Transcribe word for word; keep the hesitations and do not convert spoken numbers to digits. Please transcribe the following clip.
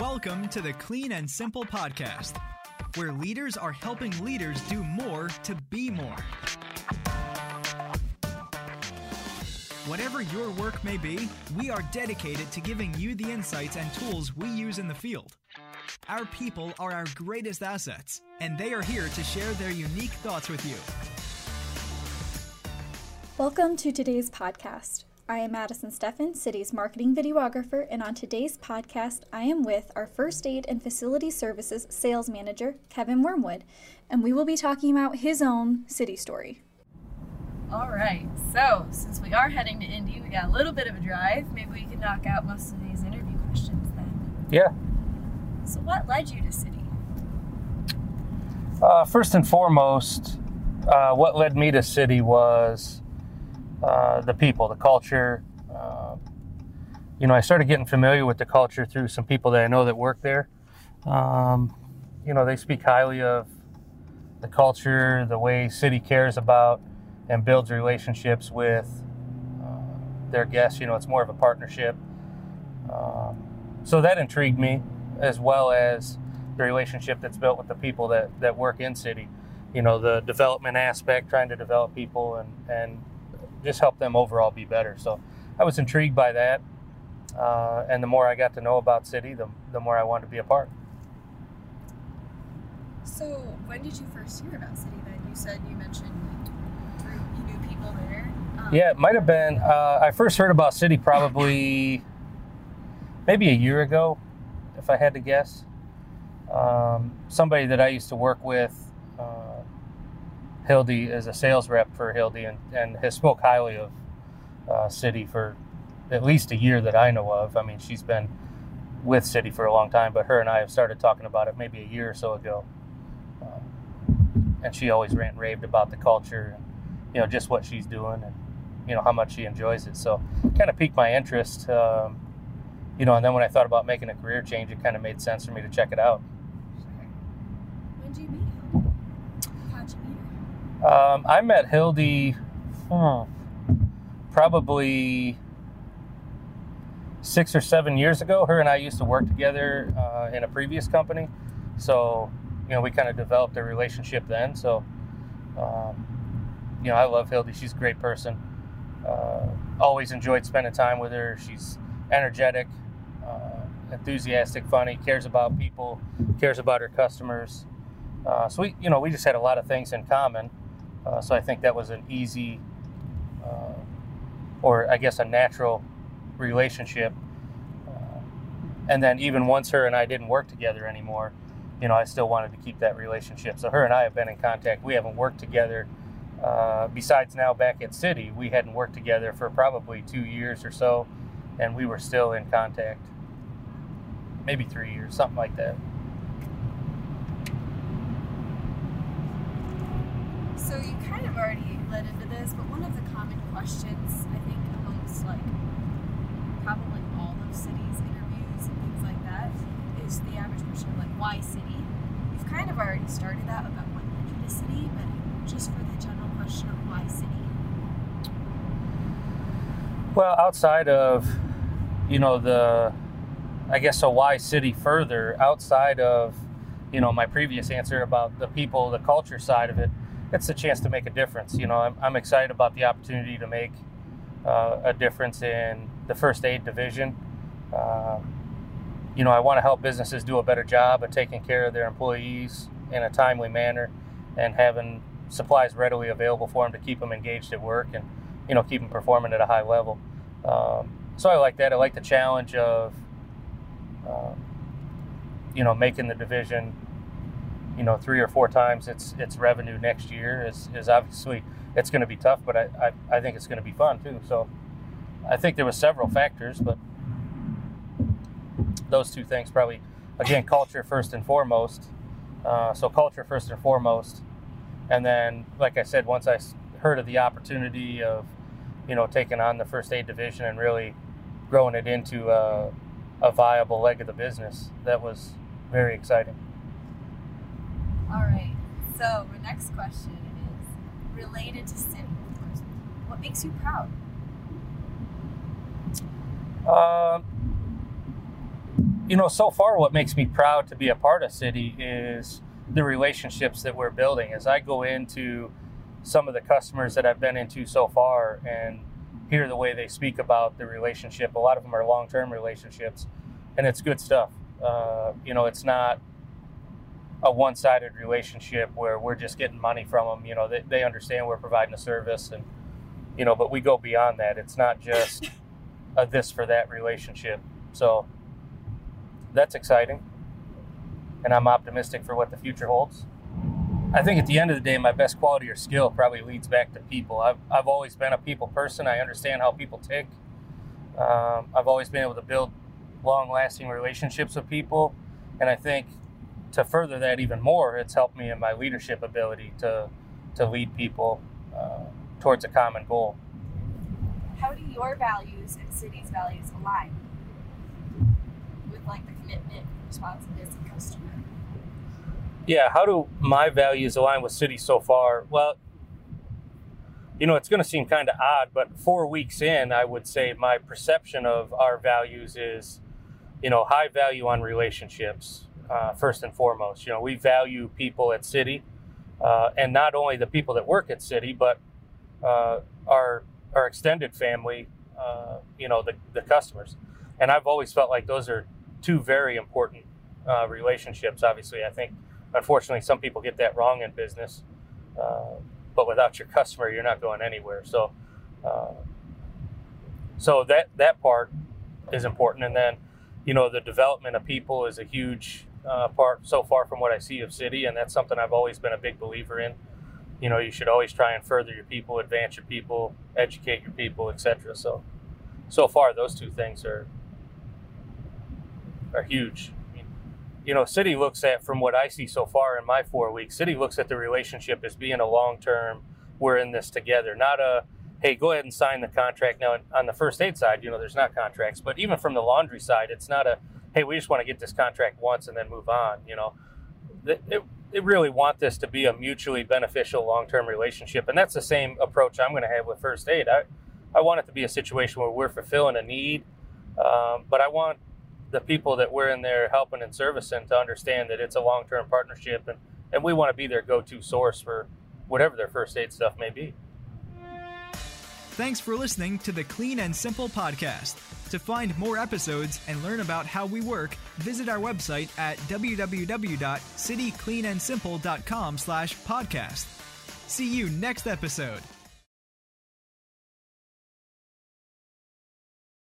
Welcome to the Clean and Simple Podcast, where leaders are helping leaders do more to be more. Whatever your work may be, we are dedicated to giving you the insights and tools we use in the field. Our people are our greatest assets, and they are here to share their unique thoughts with you. Welcome to today's podcast. I am Madison Steffen, Citi's marketing videographer, and on today's podcast, I am with our First Aid and Facility Services Sales Manager, Kevin Wormwood, and we will be talking about his own Citi story. All right, so since we are heading to Indy, we got a little bit of a drive. Maybe we can knock out most of these interview questions then. Yeah. So what led you to Citi? Uh, first and foremost, uh, what led me to Citi was Uh, the people, the culture. Uh, you know, I started getting familiar with the culture through some people that I know that work there. Um, you know, they speak highly of the culture, the way Citi cares about and builds relationships with uh, their guests. You know, it's more of a partnership. Uh, so that intrigued me, as well as the relationship that's built with the people that, that work in Citi. You know, the development aspect, trying to develop people and, and just help them overall be better. So I was intrigued by that. Uh, and the more I got to know about Citi, the, the more I wanted to be a part. So when did you first hear about Citi then? You said you mentioned through, you knew people there. Um, yeah, it might have been. Uh, I first heard about Citi probably maybe a year ago, if I had to guess. Um, somebody that I used to work with, uh, Hildy, is a sales rep for Hildy and, and has spoke highly of uh, Citi for at least a year that I know of. I mean, she's been with Citi for a long time, but her and I have started talking about it maybe a year or so ago. Uh, and she always rant and raved about the culture and, you know, just what she's doing and, you know, how much she enjoys it. So it kind of piqued my interest, um, you know, and then when I thought about making a career change, it kind of made sense for me to check it out. When did you meet her? How'd you meet her? Um, I met Hildy hmm, probably six or seven years ago. Her and I used to work together uh, in a previous company. So, you know, we kind of developed a relationship then. So, um, you know, I love Hildy. She's a great person. Uh, always enjoyed spending time with her. She's energetic, uh, enthusiastic, funny, cares about people, cares about her customers. Uh, so, we, you know, we just had a lot of things in common. Uh, so I think that was an easy, uh, or I guess a natural relationship. Uh, and then even once her and I didn't work together anymore, you know, I still wanted to keep that relationship. So her and I have been in contact. We haven't worked together. Uh, besides now back at Citi, we hadn't worked together for probably two years or so. And we were still in contact, maybe three years, something like that. So you kind of already led into this, but one of the common questions, I think, amongst like probably all of Citi's interviews and things like that, is the average person of like, why Citi? You've kind of already started that about what led you to Citi, but just for the general question of why Citi? Well, outside of, you know, the, I guess, so why Citi further, outside of, you know, my previous answer about the people, the culture side of it, it's a chance to make a difference. You know, I'm, I'm excited about the opportunity to make uh, a difference in the first aid division. Uh, you know, I want to help businesses do a better job of taking care of their employees in a timely manner and having supplies readily available for them to keep them engaged at work and, you know, keep them performing at a high level. Um, so I like that. I like the challenge of, uh, you know, making the division, you know, three or four times its its revenue next year is, is obviously, it's going to be tough, but I, I, I think it's going to be fun too. So I think there were several factors, but those two things probably, again, culture first and foremost. Uh, so culture first and foremost. And then, like I said, once I heard of the opportunity of, you know, taking on the first aid division and really growing it into a, a viable leg of the business, that was very exciting. All right, so the next question is related to Citi. What makes you proud? Um, you know, so far what makes me proud to be a part of Citi is the relationships that we're building. As I go into some of the customers that I've been into so far and hear the way they speak about the relationship, a lot of them are long-term relationships, and it's good stuff. Uh, you know, it's not a one-sided relationship where we're just getting money from them. You know, they, they understand we're providing a service, and, you know, but we go beyond that. It's not just a this for that relationship. So that's exciting, and I'm optimistic for what the future holds. I think at the end of the day, my best quality or skill probably leads back to people. I've, I've always been a people person. I understand how people tick. Um, I've always been able to build long-lasting relationships with people, and I think to further that even more, it's helped me in my leadership ability to, to lead people uh, towards a common goal. How do your values and Citi's values align with like the commitment, responsiveness, and customer? Yeah, how do my values align with Citi so far? Well, you know, it's going to seem kind of odd, but four weeks in, I would say my perception of our values is, you know, high value on relationships, uh, first and foremost. You know, we value people at Citi, uh, and not only the people that work at Citi, but uh, our our extended family, uh, you know, the, the customers. And I've always felt like those are two very important uh, relationships, obviously. I think, unfortunately, some people get that wrong in business. Uh, but without your customer, you're not going anywhere. So uh, so that, that part is important. And then, you know, the development of people is a huge uh, part so far from what I see of Citi. And that's something I've always been a big believer in. You know, you should always try and further your people, advance your people, educate your people, et cetera. So, so far, those two things are are huge. You know, Citi looks at, from what I see so far in my four weeks, Citi looks at the relationship as being a long-term, we're in this together. Not a, hey, go ahead and sign the contract. Now, on the first aid side, you know, there's not contracts. But even from the laundry side, it's not a, hey, we just want to get this contract once and then move on, you know. They, they really want this to be a mutually beneficial long-term relationship. And that's the same approach I'm going to have with first aid. I, I want it to be a situation where we're fulfilling a need, um, but I want the people that we're in there helping and servicing to understand that it's a long-term partnership, and, and we want to be their go-to source for whatever their first aid stuff may be. Thanks for listening to the Clean and Simple podcast. To find more episodes and learn about how we work, visit our website at w w w dot city clean and simple dot com slash podcast. See you next episode.